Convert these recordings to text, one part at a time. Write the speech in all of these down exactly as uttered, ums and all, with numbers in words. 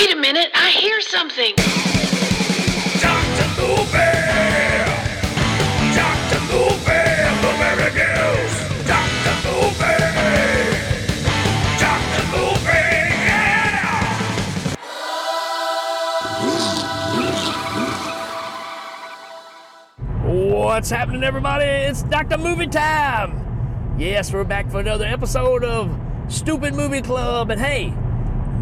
Wait a minute, I hear something. Doctor Movie! Doctor Movie, the Miracles! Doctor Movie! Doctor Movie, yeah! What's happening, everybody? It's Doctor Movie time! Yes, we're back for another episode of Stupid Movie Club, and hey,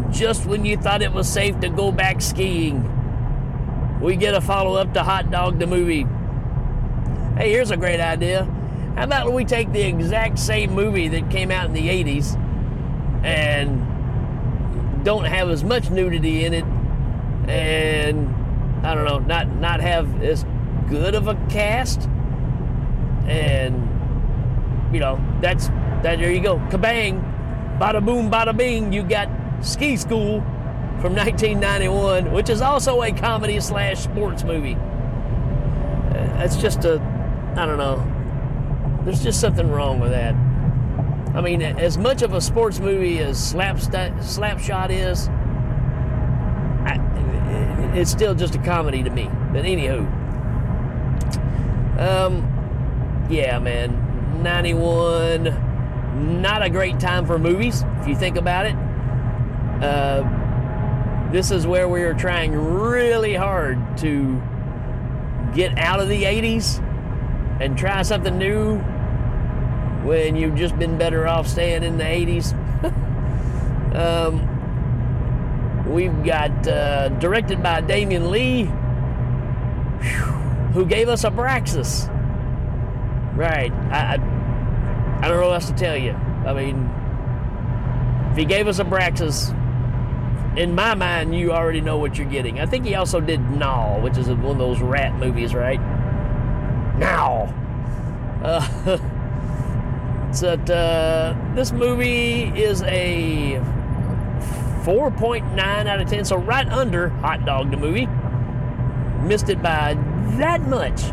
just when you thought it was safe to go back skiing, we get a follow-up to Hot Dog the Movie. Hey, here's a great idea. How about we take the exact same movie that came out in the eighties and don't have as much nudity in it, and, I don't know, not, not have as good of a cast, and, you know, that's, that, there you go, kabang, bada boom, bada bing, you got Ski School from nineteen ninety-one, which is also a comedy slash sports movie. Uh, it's just a, I don't know, there's just something wrong with that. I mean, as much of a sports movie as Slap, st- slap Shot is, I, it's still just a comedy to me. But anywho, um, yeah, man, ninety-one, not a great time for movies, if you think about it. Uh, this is where we are trying really hard to get out of the eighties and try something new when you've just been better off staying in the eighties. um, we've got uh, directed by Damien Lee, who gave us a Braxis. Right. I, I, I don't know what else to tell you. I mean, if he gave us a Braxis, in my mind, you already know what you're getting. I think he also did Gnaw, which is one of those rat movies, right? Gnaw. Uh, so uh, this movie is a four point nine out of ten, so right under Hot Dog the Movie. Missed it by that much.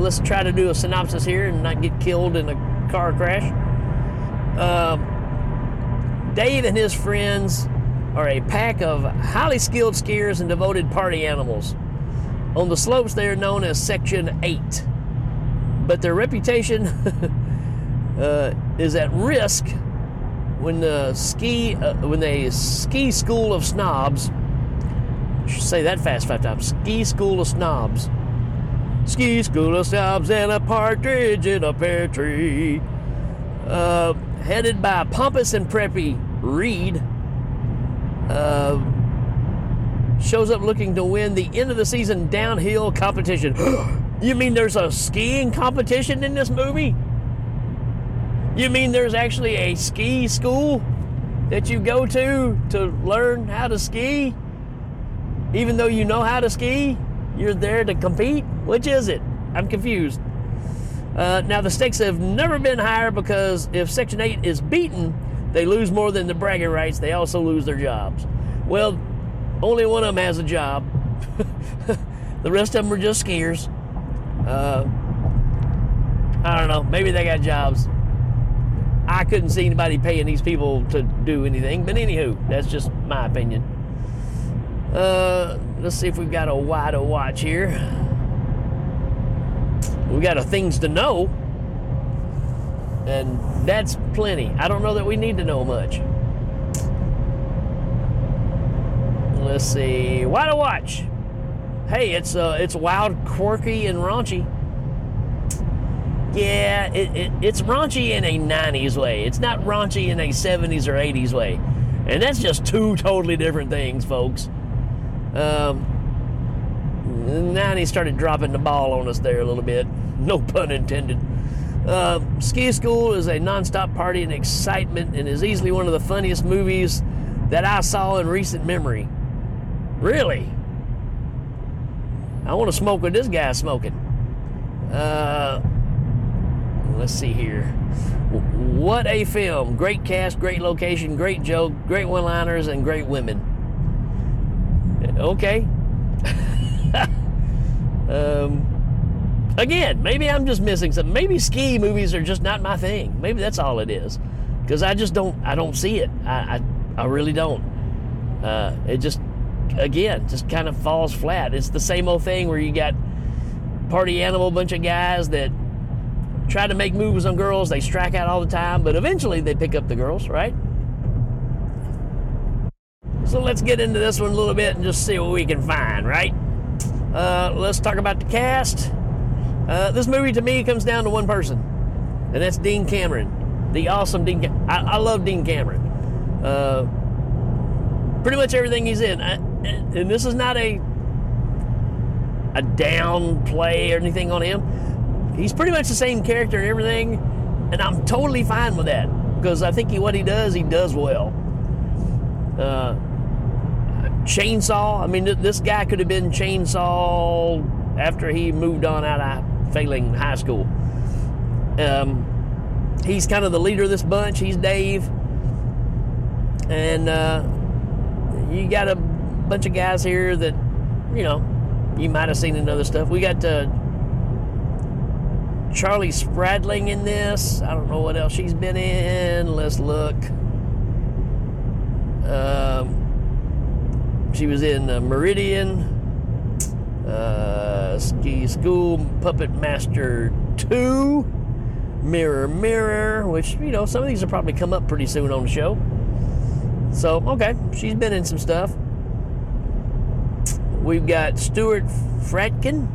Let's try to do a synopsis here and not get killed in a car crash. Um, Dave and his friends are a pack of highly skilled skiers and devoted party animals. On the slopes, they are known as Section eight, but their reputation uh, is at risk when the ski uh, when the ski school of snobs. I should say that fast five times. Ski school of snobs. Ski school of snobs and a partridge in a pear tree. Uh, headed by pompous and preppy Reed, uh, shows up looking to win the end of the season downhill competition. You mean there's a skiing competition in this movie? You mean there's actually a ski school that you go to to learn how to ski? Even though you know how to ski, you're there to compete? Which is it? I'm confused. Uh, now, the stakes have never been higher because if Section eight is beaten, they lose more than the bragging rights. They also lose their jobs. Well, only one of them has a job. The rest of them are just skiers. Uh, I don't know. Maybe they got jobs. I couldn't see anybody paying these people to do anything. But anywho, that's just my opinion. Uh, let's see if we've got a why to watch here. We got a things to know, and that's plenty. I don't know that we need to know much. Let's see, why to watch? Hey, it's uh, it's wild, quirky, and raunchy. Yeah, it, it it's raunchy in a nineties way. It's not raunchy in a seventies or eighties way, and that's just two totally different things, folks. Um. nineties started dropping the ball on us there a little bit. No pun intended. Uh, Ski School is a nonstop party and excitement and is easily one of the funniest movies that I saw in recent memory. Really? I want to smoke what this guy's smoking. Uh, let's see here. What a film. Great cast, great location, great joke, great one-liners, and great women. Okay. Um, again, maybe I'm just missing something. Maybe ski movies are just not my thing. Maybe that's all it is, because I just don't. I don't see it. I, I, I really don't. Uh, it just, again, just kind of falls flat. It's the same old thing where you got party animal, bunch of guys that try to make moves on girls. They strike out all the time, but eventually they pick up the girls, right? So let's get into this one a little bit and just see what we can find, right? Uh, let's talk about the cast. Uh, this movie, to me, comes down to one person, and that's Dean Cameron, the awesome Dean Cam- I, I love Dean Cameron. Uh, pretty much everything he's in. I, and this is not a, a downplay or anything on him. He's pretty much the same character and everything, and I'm totally fine with that, because I think he, what he does, he does well. Uh, Chainsaw, I mean, th- this guy could have been Chainsaw after he moved on out of failing high school. Um, he's kind of the leader of this bunch. He's Dave. And uh, you got a bunch of guys here that, you know, you might have seen in other stuff. We got uh, Charlie Spradling in this. I don't know what else she's been in. Let's look. Um, she was in uh, Meridian. Uh, Ski School, Puppet Master two, Mirror Mirror, which, you know, some of these will probably come up pretty soon on the show. So, okay, she's been in some stuff. We've got Stuart Fratkin,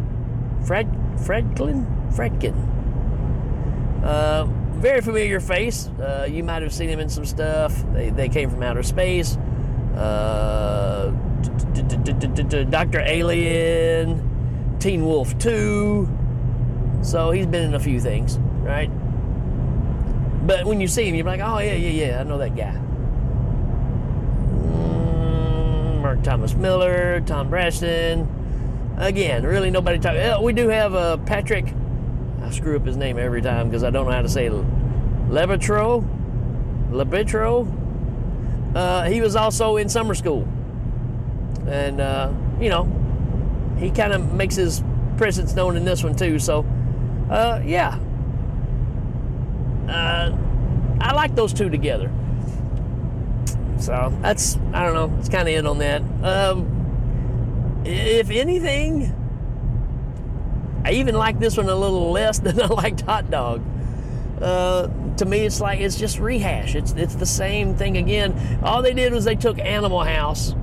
Frat, Fratkin, Fratkin. Uh, very familiar face. Uh, you might have seen him in some stuff. They they came from outer space. Uh... Doctor Alien, Teen Wolf two. So he's been in a few things, right? But when you see him, you're like, oh, yeah, yeah, yeah, I know that guy. Mm, Mark Thomas Miller, Tom Braxton. Again, really nobody talking. Oh, we do have uh, Patrick. I screw up his name every time because I don't know how to say it. Levitro. Levitro. Uh, he was also in Summer School. And, uh, you know, he kind of makes his presence known in this one, too. So, uh, yeah. Uh, I like those two together. So, that's, I don't know, it's kind of it on that. Um, if anything, I even like this one a little less than I liked Hot Dog. Uh, to me, it's like, it's just rehash. It's, it's the same thing again. All they did was they took Animal House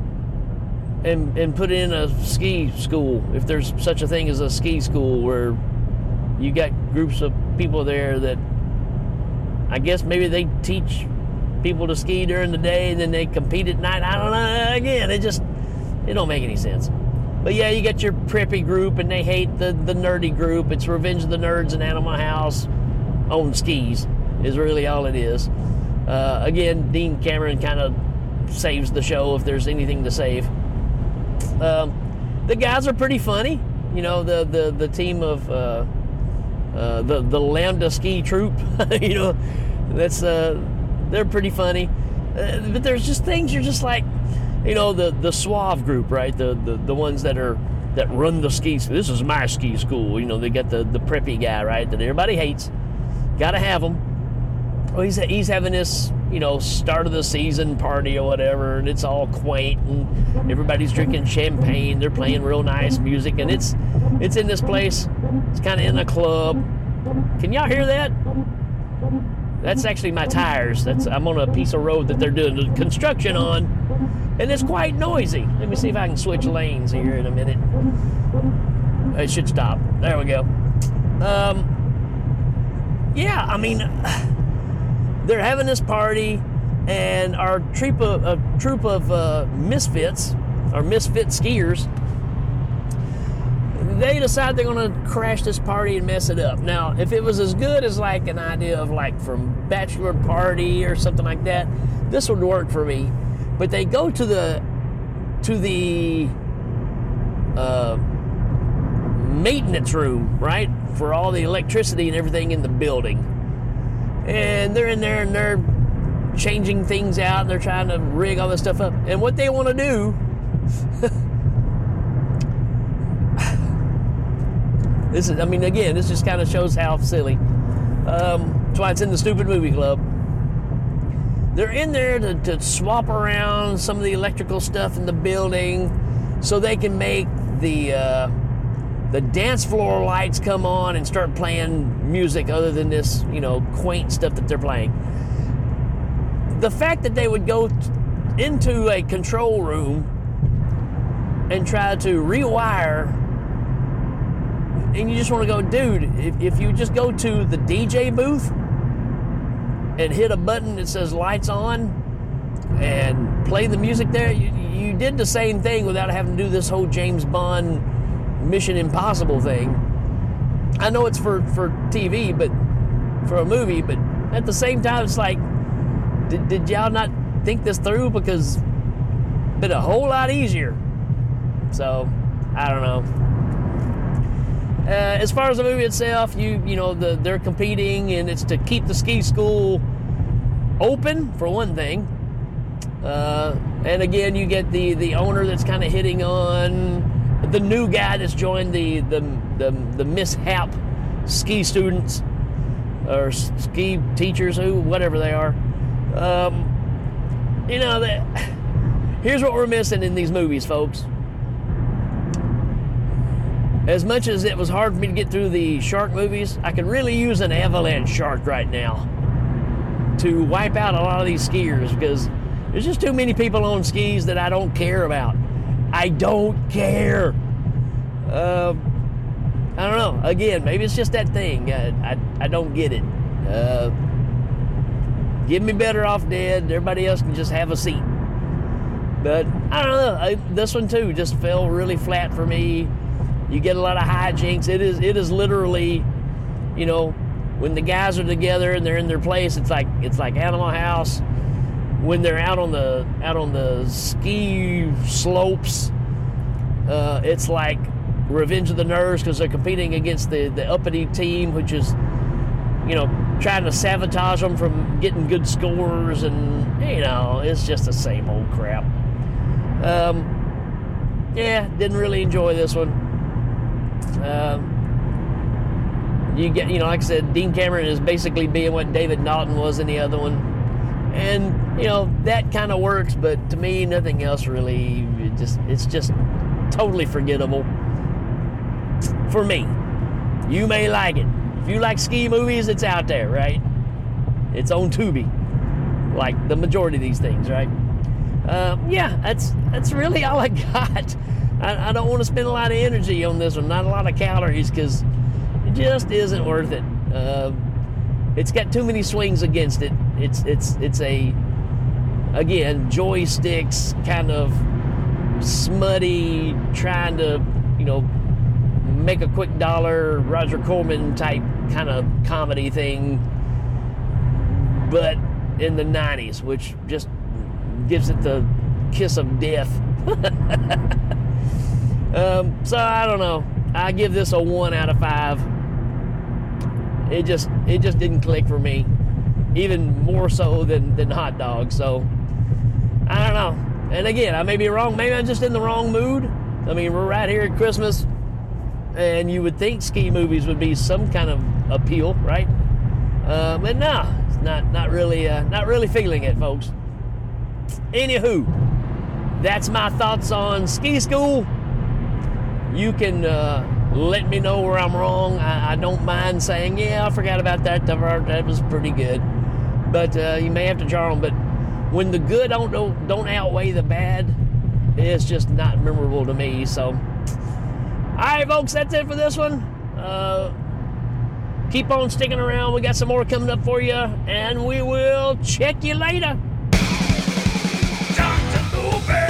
And, and put in a ski school, if there's such a thing as a ski school, where you got groups of people there that, I guess maybe they teach people to ski during the day and then they compete at night. I don't know. Again, it just, it don't make any sense. But yeah, you got your preppy group and they hate the, the nerdy group. It's Revenge of the Nerds and Animal House on skis is really all it is. Uh, again, Dean Cameron kind of saves the show if there's anything to save. Um, the guys are pretty funny, you know, the the, the team of uh, uh, the the Lambda Ski Troop, you know, that's uh, they're pretty funny. Uh, but there's just things you're just like, you know, the the suave group, right? The the, the ones that are that run the ski school. This is my ski school, you know. They got the, the preppy guy, right, that everybody hates. Got to have him. Well, he's he's having this, you know, start of the season party or whatever, and it's all quaint, and everybody's drinking champagne. They're playing real nice music, and it's it's in this place. It's kind of in a club. Can y'all hear that? That's actually my tires. That's I'm on a piece of road that they're doing construction on, and it's quite noisy. Let me see if I can switch lanes here in a minute. It should stop. There we go. Um, yeah, I mean. They're having this party, and our troop of, a troop of uh, misfits, or misfit skiers, they decide they're going to crash this party and mess it up. Now, if it was as good as like an idea of like from Bachelor Party or something like that, this would work for me. But they go to the to the uh, maintenance room, right, for all the electricity and everything in the building. And they're in there and they're changing things out and they're trying to rig all this stuff up. And what they want to do, this is, I mean, again, this just kind of shows how silly. Um, that's why it's in the Stupid Movie Club. They're in there to, to swap around some of the electrical stuff in the building so they can make the uh, the dance floor lights come on and start playing music other than this, you know, quaint stuff that they're playing. The fact that they would go t- into a control room and try to rewire, and you just want to go, dude, if, if you just go to the D J booth and hit a button that says lights on and play the music there, you, you did the same thing without having to do this whole James Bond Mission Impossible thing. I know it's for, for T V, but for a movie, but at the same time, it's like, did, did y'all not think this through? Because it's been a whole lot easier. So, I don't know. Uh, as far as the movie itself, you you know, the, they're competing, and it's to keep the ski school open, for one thing. Uh, and again, you get the, the owner that's kind of hitting on the new guy that's joined the, the, the, the mishap ski students, or ski teachers, who whatever they are. Um, you know, that, here's what we're missing in these movies, folks. As much as it was hard for me to get through the shark movies, I could really use an avalanche shark right now to wipe out a lot of these skiers, because there's just too many people on skis that I don't care about. I don't care. Uh, I don't know. Again, maybe it's just that thing. I, I, I don't get it. Uh, give me Better Off Dead. Everybody else can just have a seat. But I don't know. I, this one, too, just fell really flat for me. You get a lot of hijinks. It is it is literally, you know, when the guys are together and they're in their place, it's like it's like Animal House. When they're out on the out on the ski slopes, uh, it's like Revenge of the Nerds, because they're competing against the, the uppity team, which is, you know, trying to sabotage them from getting good scores, and, you know, it's just the same old crap. Um, yeah, didn't really enjoy this one. Um, you get, you know, like I said, Dean Cameron is basically being what David Naughton was in the other one, and, you know, that kind of works. But to me, nothing else really. It just, it's just totally forgettable for me. You may like it. If you like ski movies, it's out there, right? It's on Tubi, like the majority of these things, right? Um, yeah, that's that's really all I got. I, I don't want to spend a lot of energy on this one, not a lot of calories, because it just isn't worth it. Uh, it's got too many swings against it. It's it's it's a, again, Joysticks kind of smutty, trying to, you know, make a quick dollar, Roger Corman type kind of comedy thing, but in the nineties, which just gives it the kiss of death. Um, so I don't know. I give this a one out of five. It just it just didn't click for me, even more so than, than Hot Dog. So I don't know. And again, I may be wrong. Maybe I'm just in the wrong mood. I mean, we're right here at Christmas, and you would think ski movies would be some kind of appeal, right? Uh, but no, it's not not really uh, not really feeling it, folks. Anywho, that's my thoughts on Ski School. You can uh, let me know where I'm wrong. I, I don't mind saying, yeah, I forgot about that. That was pretty good. But uh, you may have to jar them. But when the good don't, don't don't outweigh the bad, it's just not memorable to me. So, all right, folks, that's it for this one. Uh, keep on sticking around. We got some more coming up for you, and we will check you later. Doctor Movie.